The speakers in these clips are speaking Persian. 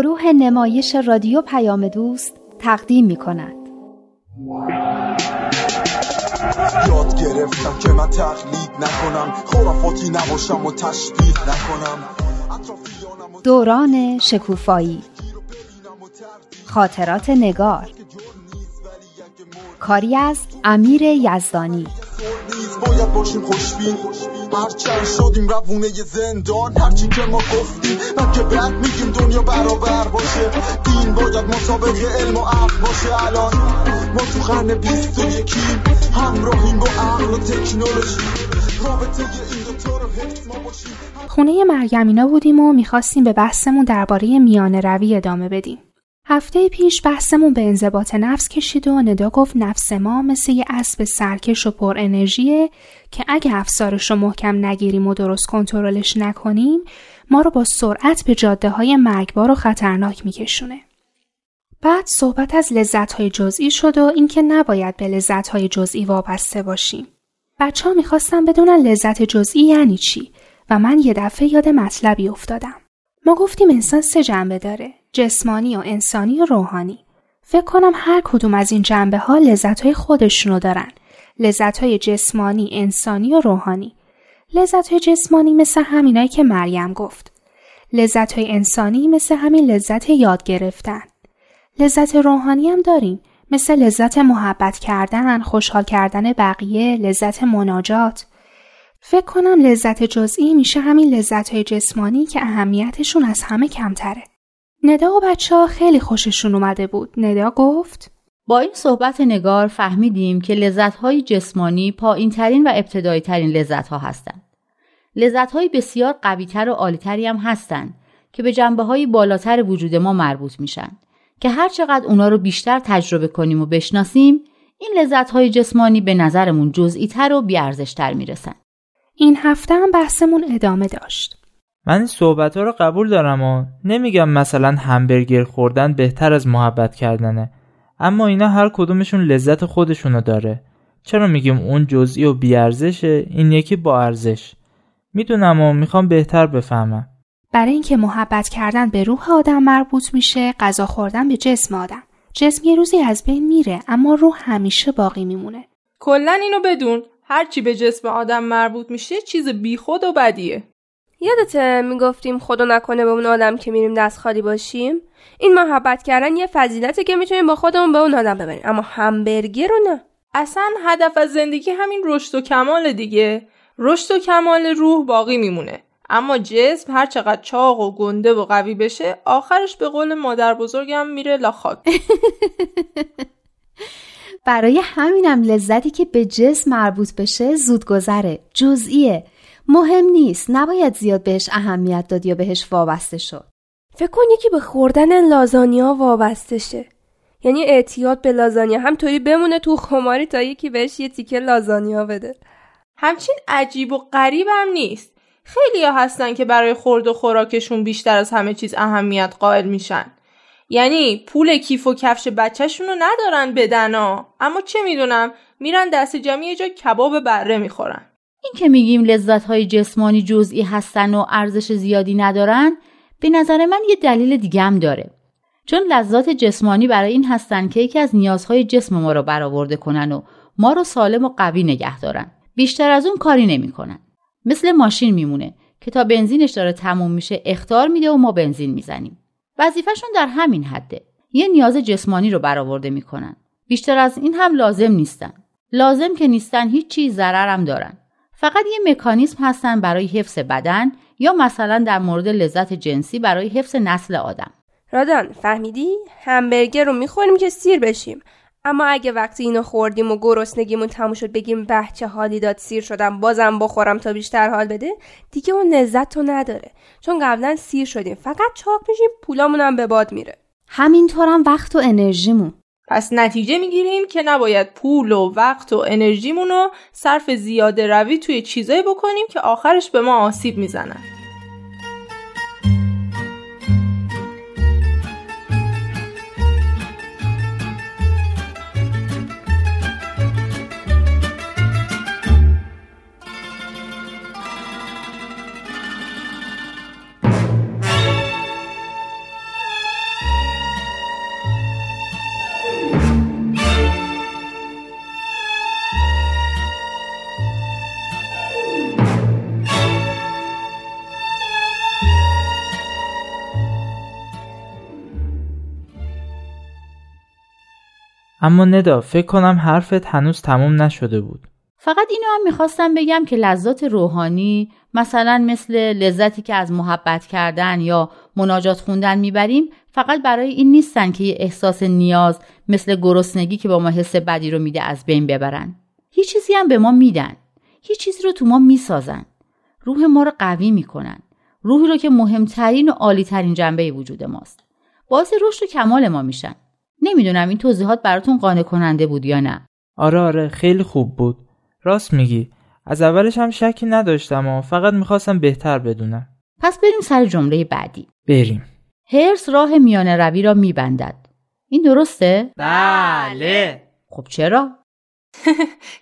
گروه نمایش رادیو پیام دوست تقدیم می‌کند. یاد گرفتم که من تقلید نکنم، خرافاتی نباشم و تشبیه نکنم. دوران شکوفایی، خاطرات نگار، کاری از امیر یزدانی. باید باشیم خوشبین، هرچند شدیم روونه زندان، هرچی که ما گفتیم من که بد میگیم دنیا برابر باشه، دین باید مسابقه علم و عقل باشه. الان ما تو قرن 21یم، همراهیم با عقل و تکنولوژی، رابطه این دوتا رو حفظ ما باشیم. خونه مریمینا بودیم و میخواستیم به بحثمون درباره میانه روی ادامه بدیم. هفته پیش بحثمون به انضباط نفس کشید و ندا گفت نفس ما مثل یه اسب سرکش و پر انرژیه که اگه افسارش رو محکم نگیریم و درست کنترلش نکنیم، ما رو با سرعت به جاده‌های مرگبار و خطرناک میکشونه. بعد صحبت از لذت‌های جزئی شد و اینکه نباید به لذت‌های جزئی وابسته باشیم. بچه‌ها می‌خواستن بدونن لذت جزئی یعنی چی و من یه دفعه یاد مطلبی افتادم. ما گفتیم انسان سه جنبه داره، جسمانی و انسانی و روحانی. فکر کنم هر کدوم از این جنبه ها لذت‌های خودشونو دارن. لذت‌های جسمانی، انسانی و روحانی. لذت‌های جسمانی مثل همینایی که مریم گفت. لذت‌های انسانی مثل همین لذت یاد گرفتن. لذت روحانی هم داریم، مثل لذت محبت کردن، خوشحال کردن بقیه، لذت مناجات. فکر کنم لذت جزئی میشه همین لذت‌های جسمانی که اهمیتشون از همه کمتره. ندا و بچه‌ها خیلی خوششون اومده بود. ندا گفت با این صحبت نگار فهمیدیم که لذت‌های جسمانی پایین‌ترین و ابتدایی‌ترین لذت‌ها هستند. لذت‌های بسیار قوی‌تر و عالی‌تری هم هستند که به جنبه‌های بالاتر وجود ما مربوط میشن که هر چقدر اونا رو بیشتر تجربه کنیم و بشناسیم، این لذت‌های جسمانی به نظرمون جزئی‌تر و بی‌ارزش‌تر میرسن. این هفته هم بحثمون ادامه داشت. من این صحبت‌ها رو قبول دارم و نمیگم مثلا همبرگر خوردن بهتر از محبت کردنه، اما اینا هر کدومشون لذت خودشونو داره. چرا میگیم اون جزئی و بی‌ارزشه، این یکی با ارزش؟ میدونم و میخوام بهتر بفهمم. برای اینکه محبت کردن به روح آدم مربوط میشه، غذا خوردن به جسم آدم. جسم یه روزی از بین میره اما روح همیشه باقی میمونه. کلاً اینو بدون، هر چی به جسم آدم مربوط میشه چیز بیخود و بدیه. یادته میگفتیم خدا نکنه به اون آدم که میریم دست خالی باشیم؟ این محبت کردن یه فضیلته که میتونیم با خودمون به اون آدم ببریم، اما همبرگر رو نه. اصلا هدف از زندگی همین رشد و کمال دیگه. رشد و کمال روح باقی میمونه، اما جسم هر چقدر چاق و گنده و قوی بشه آخرش به قول مادر بزرگم میره لاخاک. برای همینم لذتی که به جسم مربوط بشه زودگذره، جزئیه، مهم نیست، نباید زیاد بهش اهمیت داد یا بهش وابسته شد. فکر کن یکی به خوردن لازانیا وابسته شه، یعنی اعتیاد به لازانیا، همطوری بمونه تو خماری تا یکی بهش یه تیکه لازانیا بده. همچین عجیب و غریب هم نیست، خیلی‌ها هستن که برای خورد و خوراکشون بیشتر از همه چیز اهمیت قائل میشن. یعنی پول کیف و کفش بچه‌شون رو ندارن بدنا، اما چه میدونم میرن دست جمعی یه جا کباب بره میخورن. این که میگیم لذت‌های جسمانی جزئی هستن و ارزش زیادی ندارن، به نظر من یه دلیل دیگه هم داره. چون لذات جسمانی برای این هستن که یکی از نیازهای جسم ما رو برآورده کنن و ما رو سالم و قوی نگه دارن. بیشتر از اون کاری نمی‌کنن. مثل ماشین میمونه که تا بنزینش داره تموم میشه اخطار میده و ما بنزین میزنیم. وظیفه‌شون در همین حده. یه نیاز جسمانی رو برآورده میکنن. بیشتر از این هم لازم نیستن. لازم که نیستن، هیچ چیز ضررم دارن. فقط یه مکانیزم هستن برای حفظ بدن، یا مثلا در مورد لذت جنسی برای حفظ نسل آدم. رادان فهمیدی؟ همبرگر رو میخوریم که سیر بشیم، اما اگه وقتی اینو خوردیم و گرسنگیمون تموم شد بگیم به چه حالی داد، سیر شدم، بازم بخورم تا بیشتر حال بده، دیگه اون لذت رو نداره، چون قبلا سیر شدیم، فقط چاک میشیم، پولامون هم به باد میره، همینطورم وقت و انرژیمون. پس نتیجه میگیریم که نباید پول و وقت و انرژیمون رو صرف زیاده روی توی چیزایی بکنیم که آخرش به ما آسیب میزنن. اما ندا فکر کنم حرفت هنوز تمام نشده بود. فقط اینو هم میخواستم بگم که لذات روحانی مثلا مثل لذتی که از محبت کردن یا مناجات خوندن میبریم فقط برای این نیستن که یه احساس نیاز مثل گرسنگی که با ما حس بدی رو میده از بین ببرن. هیچ چیزی هم به ما میدن. هیچ چیزی رو تو ما میسازن. روح ما رو قوی میکنن. روحی رو که مهمترین و عالیترین جنبه وجود ماست. باعث رشد و کمال ما میشن. نمیدونم این توضیحات براتون قانع کننده بود یا نه. آره خیلی خوب بود. راست میگی. از اولش هم شکی نداشتم و فقط میخواستم بهتر بدونم. پس بریم سر جمله بعدی. بریم. هرس راه میانه روی را میبندد. این درسته؟ بله. خب چرا؟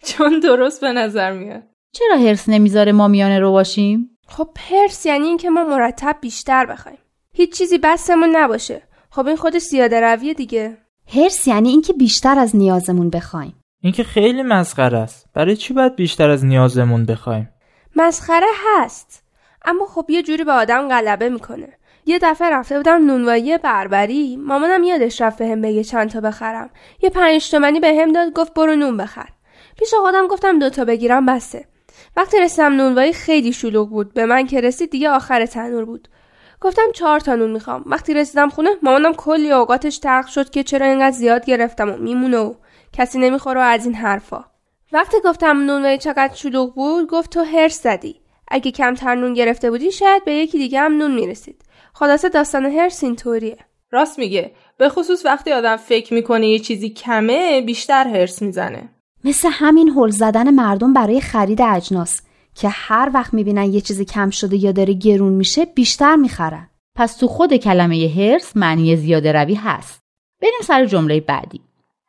چون درست به نظر میاد. چرا هرس نمیذاره ما میانه رو باشیم؟ خب هرس یعنی این که ما مرتب بیشتر بخوایم. هیچ چیزی بسمون نباشه. خب این خودش زیاده رویه دیگه. هرس یعنی این که بیشتر از نیازمون بخوایم. این که خیلی مسخره است. برای چی باید بیشتر از نیازمون بخوایم؟ مسخره هست. اما خب یه جوری به آدم غلبه میکنه. یه دفعه رفته بودم نونوایی بربری، مامانم یادش رفت بهم بگه چند تا بخرم. یه 5 تومانی بهم داد، گفت برو نون بخر. پیش خودم گفتم 2 تا بگیرم بسه. وقتی رسیدم نونوایی خیلی شلوغ بود. به من که رسید دیگه آخر تنور بود. گفتم 4 تا نون میخوام. وقتی رسیدم خونه مامانم کلی اوقاتش تلخ شد که چرا اینقدر زیاد گرفتم و میمونه و کسی نمیخوره از این حرفا. وقتی گفتم نونوایی چقدر شلوغ بود، گفت تو هرس زدی. اگه کمتر نون گرفته بودی شاید به یکی دیگه هم نون میرسید. خلاصه داستان هرس اینطوریه. راست میگه. به خصوص وقتی آدم فکر میکنه یه چیزی کمه، بیشتر هرس میزنه. مثل همین هول زدن مردم برای خرید اجناس که هر وقت میبینن یه چیزی کم شده یا داره گرون میشه بیشتر میخرن. پس تو خود کلمه هرس معنی زیاده روی هست. بریم سر جمله بعدی.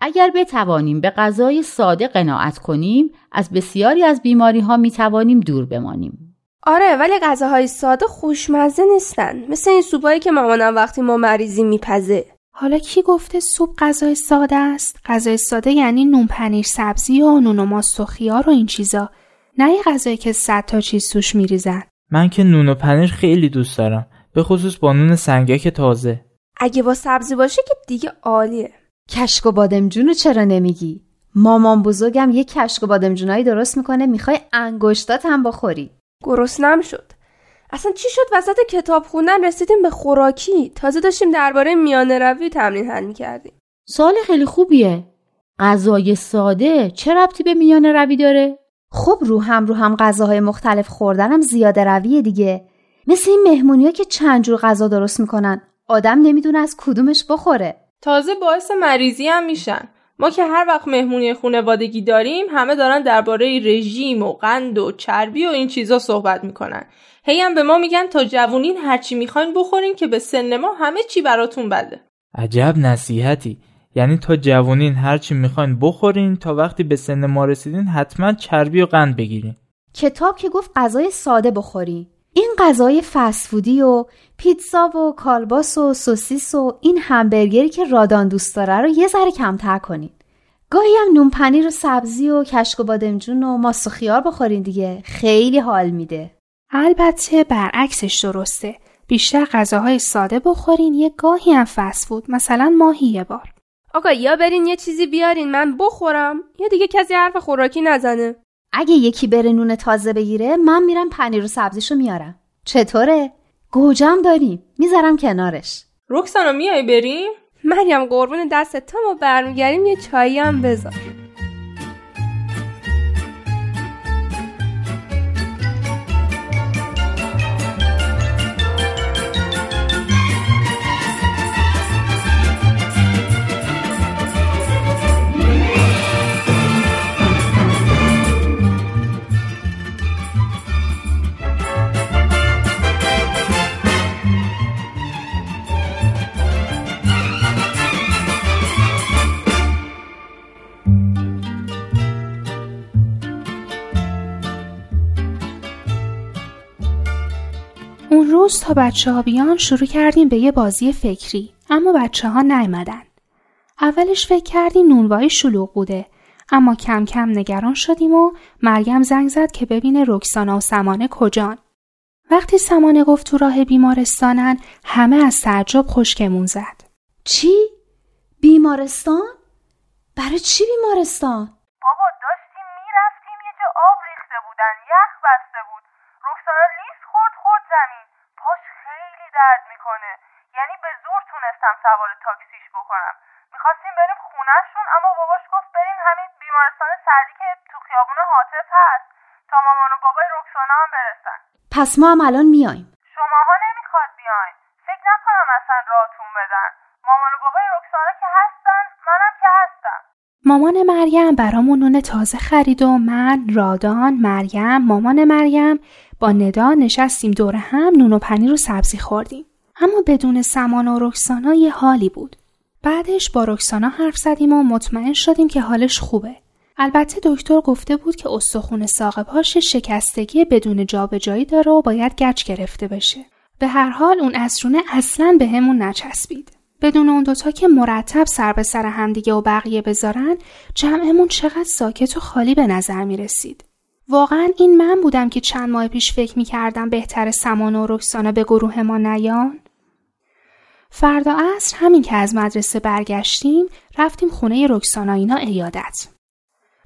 اگر بتوانیم به غذای ساده قناعت کنیم، از بسیاری از بیماری‌ها میتوانیم دور بمانیم. آره، ولی غذاهای ساده خوشمزه نیستن. مثل این سوپایی که مامانم وقتی ما مریضیم میپزه. حالا کی گفته سوپ غذای ساده است؟ غذای ساده یعنی نون پنیر سبزی و نون و ماست و خیار و این چیزا. نه یه غذایی که 100 تا چیز توش میریزن. من که نون و پنیر خیلی دوست دارم، به خصوص با نون سنگک تازه. اگه با سبزی باشه که دیگه عالیه. کشک و بادمجونو چرا نمیگی؟ مامان بزرگم یه کشک و بادمجونایی درست میکنه، میخوای انگشتات هم بخوری. گرسنم شد. اصلا چی شد وسط کتاب خوندن رسیدیم به خوراکی؟ تازه داشتیم درباره میانه روی تمرین حل میکردیم. سوال خیلی خوبیه. غذای ساده چه ربطی به میانه روی داره؟ خب رو هم غذاهای مختلف خوردنم زیاده رویه دیگه. مثل این مهمونی‌ها که چند جور غذا درست میکنن، آدم نمیدونه از کدومش بخوره. تازه باعث مریضی هم میشن. ما که هر وقت مهمونی خانوادگی داریم همه دارن درباره رژیم و قند و چربی و این چیزا صحبت میکنن. هی هم به ما میگن تا جوونین هرچی میخواین بخورین که به سن ما همه چی براتون بده. عجب نصیحتی. یعنی تا جوونین هرچی میخواین بخورین تا وقتی به سن ما رسیدین حتما چربی و قند بگیرین. کتاب که گفت غذای ساده بخوری. این غذای فستفودی و پیتزا و کالباس و سوسیس و این همبرگری که رادان دوست داره رو یه ذره کمتر کنین. گاهی هم نون پنیر و سبزی و کشک و بادمجون و ماست و خیار بخورین دیگه. خیلی حال میده. البته برعکسش درسته. بیشتر غذاهای ساده بخورین، یه گاهی هم فستفود، مثلا ماهی یه بار. آقا یا برین یه چیزی بیارین من بخورم یا دیگه کسی حرف خوراکی نزنه. اگه یکی بره نون تازه بگیره من میرم پنیر و سبزیشو میارم. چطوره؟ گوجم داریم. میذارم کنارش. رکسانا میای بریم؟ مریم قربون دستت، تا ما برمیگردیم یه چایی هم بذار. روز تا بچه‌ها بیان شروع کردیم به یه بازی فکری، اما بچه‌ها نیومدن. اولش فکر کردیم نونوایی شلوغ بوده، اما کم کم نگران شدیم و مریم زنگ زد که ببینه رکسانا و سمانه کجان. وقتی سمانه گفت تو راه بیمارستانن، همه از تعجب خشکمون زد. چی؟ بیمارستان؟ برای چی بیمارستان؟ بابا داشتیم میرفتیم یه جا آب ریخته بودن، یخ بسته بود. رکسانا لیس خورد زمین. پاش خیلی درد میکنه. یعنی به زور تونستم سوار تاکسیش بکنم. میخواستیم بریم خونه‌شون اما باباش گفت بریم همین بیمارستان سردی که تو خیابون هاتف هست تا مامان و بابای رکسانا هم برسن. پس ما هم الان میایم. شماها نمیخواد بیاین. فکر نکنم اصلا راهتون بدن. مامان و بابای رکسانا که هستن، منم که هستم. مامان مریم برامون نون تازه خرید و من، رادان، مریم، مامان مریم با ندا نشستیم دور هم نون و پنیر و سبزی خوردیم. اما بدون سمانه و رکسانا یه حالی بود. بعدش با رکسانا حرف زدیم و مطمئن شدیم که حالش خوبه. البته دکتر گفته بود که استخوان ساق پاش شکستگی بدون جابجایی داره و باید گچ گرفته بشه. به هر حال اون عصرونه اصلاً به همون نچسبید. بدون اون دوتا که مرتب سر به سر همدیگه و بقیه بذارن، جمعمون چقدر ساکت و خالی به نظر می رسید. واقعاً این من بودم که چند ماه پیش فکر می‌کردم بهتر سمانه و رکسانا به گروه ما نیان. فردا عصر همین که از مدرسه برگشتیم، رفتیم خونه رکسانا اینا عیادت.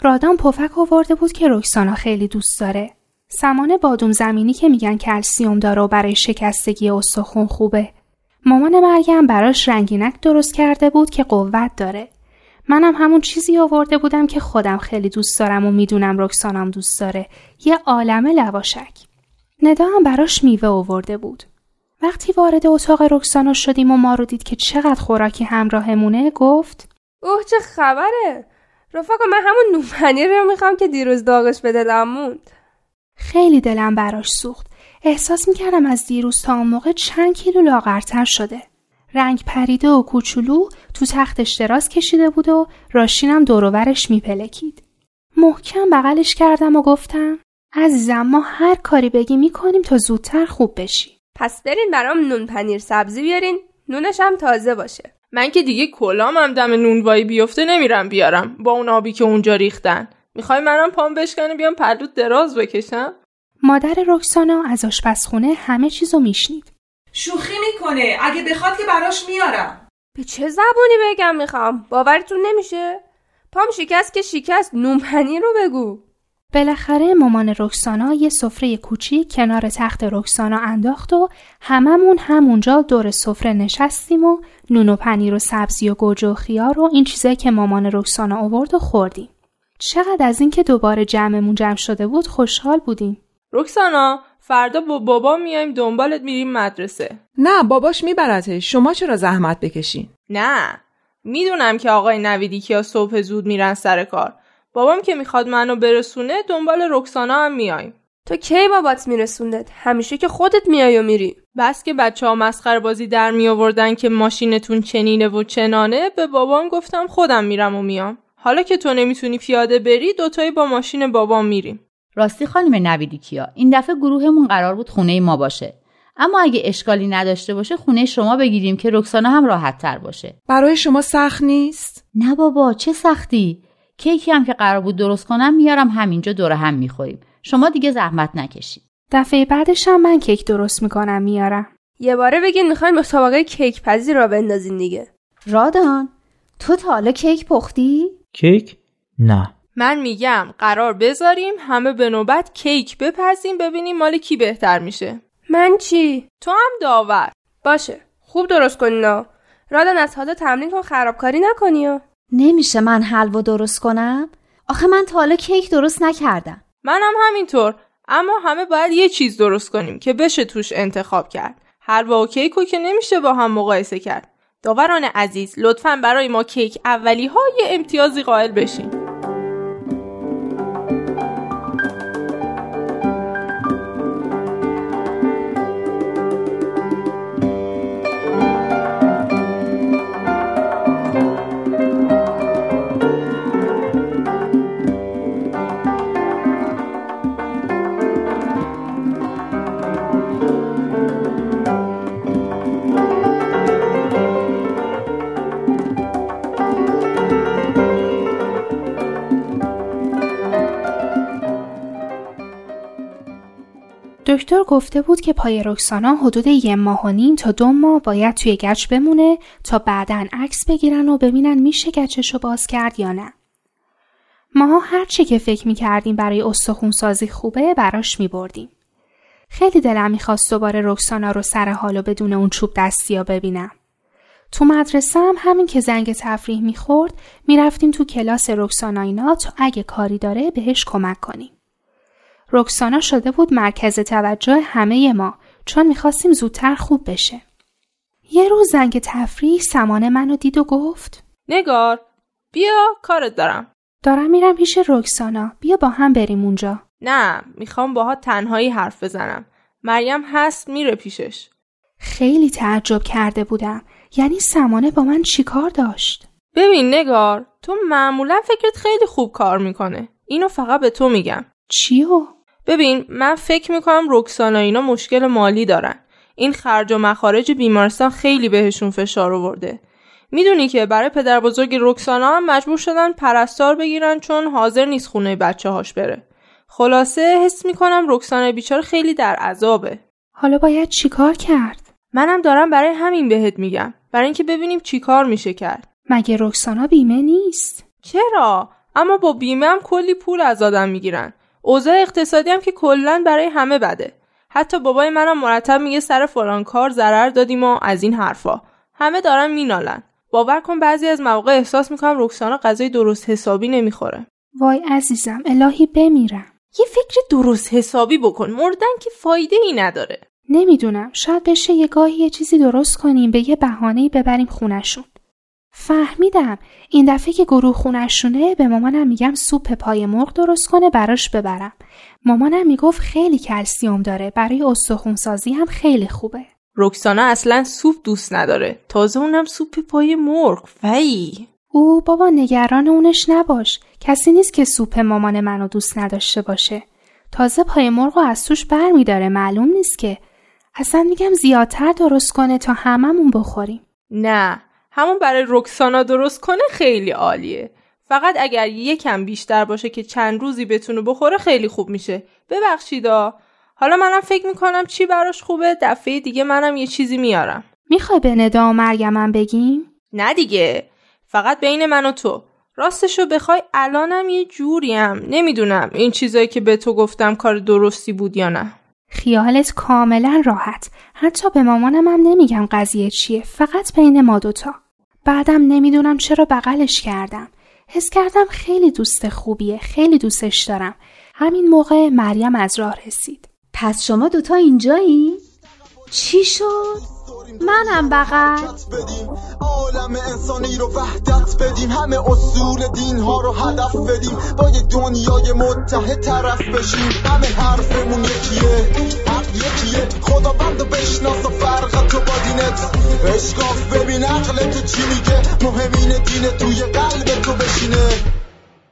رادان پفک آورده بود که رکسانا خیلی دوست داره. سمانه بادوم زمینی که میگن کلسیوم داره و برای شکستگی استخوان خوبه. مامان مریم براش رنگینک درست کرده بود که قوت داره. منم همون چیزی آورده بودم که خودم خیلی دوست دارم و میدونم رکسانام دوست داره، یه عالمه لواشک. ندا هم براش میوه آورده بود. وقتی وارد اتاق رکسانا شدیم و ما رو دید که چقدر خوراکی همراهمونه، گفت اوه چه خبره؟ رفقا من همون نون پنیر رو میخوام که دیروز داغش به دلم موند. خیلی دلم براش سوخت. احساس میکردم از دیروز تا اون موقع چند کیلو لاغرتر شده. رنگ پریده و کوچولو تو تختش دراز کشیده بود و راشینم دوروبرش میپلکید. محکم بغلش کردم و گفتم عزیزم ما هر کاری بگی میکنیم تا زودتر خوب بشی. پس برین برام نون پنیر سبزی بیارین، نونش هم تازه باشه. من که دیگه کلامم دم نونوایی بیفته نمیرم بیارم با اون آبی که اونجا ریختن. میخوای منم پام بشکنه بیام پلوت دراز بکشم؟ مادر رکسانا از آشپزخونه همه چیزو میشنید. شوخی میکنه، اگه بخواد که براش میارم. به چه زبونی بگم میخوام؟ باورتون نمیشه؟ پام شکست که شکست، نون پنیر رو بگو. بالاخره مامان رکسانا یه سفره کوچیک کنار تخت رکسانا انداخت و هممون همونجا دور سفره نشستیم و نون و پنیر و سبزی و گوجه و خیار و این چیزایی که مامان رکسانا آورد و خوردیم. چقدر از این که دوباره جمعمون جمع شده بود خوشحال بودیم. رکسانا فردا با بابا میایم دنبالت میریم مدرسه. نه باباش میبرته، شما چرا زحمت بکشین؟ نه میدونم که آقای نویدکیا صبح زود میرن سر کار. بابام که میخواد منو برسونه دنبال رکسانا هم میایم. تو کی بابات میرسوندت؟ همیشه که خودت میای و میری. بس که بچه‌ها مسخره بازی در میآوردن که ماشینتون چنینه و چنانه، به بابام گفتم خودم میرم و میام. حالا که تو نمیتونی پیاده بری دوتایی با ماشین بابام میریم. راستی خانم نویدکیا، این دفعه گروهمون قرار بود خونه ما باشه. اما اگه اشکالی نداشته باشه خونه شما بگیریم که رکسانا هم راحت‌تر باشه. برای شما سخت نیست؟ نه بابا چه سختی؟ کیکی هم که قرار بود درست کنم میارم همینجا دور هم میخوریم. شما دیگه زحمت نکشید. دفعه بعدش هم من کیک درست میکنم میارم. یه باره بگین میخوایم مسابقه کیک پزی را بندازین دیگه. رادان تو تا حالا کیک پختی؟ کیک؟ نه. من میگم قرار بذاریم همه به نوبت کیک بپزیم ببینیم مال کی بهتر میشه. من چی؟ تو هم داور. باشه. خوب درست کنینا. رادان از حالا تمرین کن خرابکاری نکنی. نمیشه من حلوا درست کنم؟ آخه من تا حالا کیک درست نکردم. منم همینطور، اما همه باید یه چیز درست کنیم که بشه توش انتخاب کرد. حلوا و کیکو که نمیشه با هم مقایسه کرد. داوران عزیز، لطفاً برای ما کیک اولی‌ها یه امتیازی قائل بشین. دکتر گفته بود که پای رکسانا حدود 1.5 تا 2 ماه باید توی گچ بمونه تا بعداً عکس بگیرن و ببینن میشه گچشو باز کرد یا نه. ماها هرچی که فکر میکردیم برای استخونسازی خوبه براش میبردیم. خیلی دلم میخواست دوباره رکسانا رو سر حال و بدون اون چوب دستیا ببینم. تو مدرسه هم همین که زنگ تفریح میخورد میرفتیم تو کلاس رکسانا اینا تا اگه کاری داره بهش کمک کنیم. رکسانا شده بود مرکز توجه همه ما چون میخواستیم زودتر خوب بشه. یه روز زنگ تفریح سمانه منو دید و گفت نگار بیا کارت دارم. دارم میرم پیش رکسانا، بیا با هم بریم اونجا. نه، میخوام باها تنهایی حرف بزنم. مریم هست میره پیشش. خیلی تعجب کرده بودم. یعنی سمانه با من چی کار داشت؟ ببین نگار، تو معمولا فکرت خیلی خوب کار میکنه. اینو فقط به تو میگم. چیو؟ ببین من فکر میکنم رکسانا اینا مشکل مالی دارن. این خرج و مخارج بیمارستان خیلی بهشون فشار آورده. میدونی که برای پدر بزرگ رکسانا هم مجبور شدن پرستار بگیرن چون حاضر نیست خونه بچه‌هاش بره. خلاصه حس میکنم رکسانا بیچاره خیلی در عذابه. حالا باید چیکار کرد؟ منم دارم برای همین بهت میگم، برای اینکه ببینیم چیکار میشه کرد. مگه رکسانا بیمه نیست؟ چرا؟ اما با بیمه هم کلی پول از آدم میگیرن. اوضاع اقتصادی هم که کلا برای همه بده. حتی بابای منم مرتب میگه سر فلان کار ضرر دادیم و از این حرفا. همه دارن مینالن. باور کن بعضی از مواقع احساس میکنم رکسانا غذای درست حسابی نمیخوره. وای عزیزم، الهی بمیرم. یه فکر درست حسابی بکن، مردن که فایده ای نداره. نمیدونم، شاید بشه یه گاهی یه چیزی درست کنیم به یه بهانه‌ای ببریم خونشون. فهمیدم، این دفعه که گروه خونشونه به مامانم میگم سوپ پای مرغ درست کنه براش ببرم. مامانم میگفت خیلی کلسیم داره، برای استخوان‌سازی هم خیلی خوبه. رکسانا اصلا سوپ دوست نداره، تازه اونم سوپ پای مرغ. وای او بابا، نگران اونش نباش. کسی نیست که سوپ مامان منو دوست نداشته باشه. تازه پای مرغو از توش برمی داره، معلوم نیست که. اصلا میگم زیادتر درست کنه تا هممون بخوریم. نه، همون برای رکسانا درست کنه خیلی عالیه. فقط اگر یکم بیشتر باشه که چند روزی بتونه بخوره خیلی خوب میشه. ببخشیدا. حالا منم فکر میکنم چی براش خوبه، دفعه دیگه منم یه چیزی میارم. میخوای به ندا و مریم بگیم؟ نه دیگه، فقط بین من و تو. راستشو بخوای الانم یه جوریم، نمیدونم این چیزایی که به تو گفتم کار درستی بود یا نه. خیالت کاملا راحت. حتی به مامانم هم نمیگم قضیه چیه، فقط بین ما دوتا. بعدم نمیدونم چرا بغلش کردم. حس کردم خیلی دوست خوبیه، خیلی دوستش دارم. همین موقع مریم از راه رسید. پس شما دوتا اینجایی؟ چی شد؟ منم بغل بدیم، عالم انسانی رو وحدت بدیم، همه اصول دین ها رو هدف بدیم، با یه دنیای متحد طرف بشیم. همه حرفمون یکیه، حق یکیه، خداوندو بشناس و فرق تو با دینت اشکاف، ببین عقل تو چی میگه، مهم اینه دین توی قلب تو بشینه.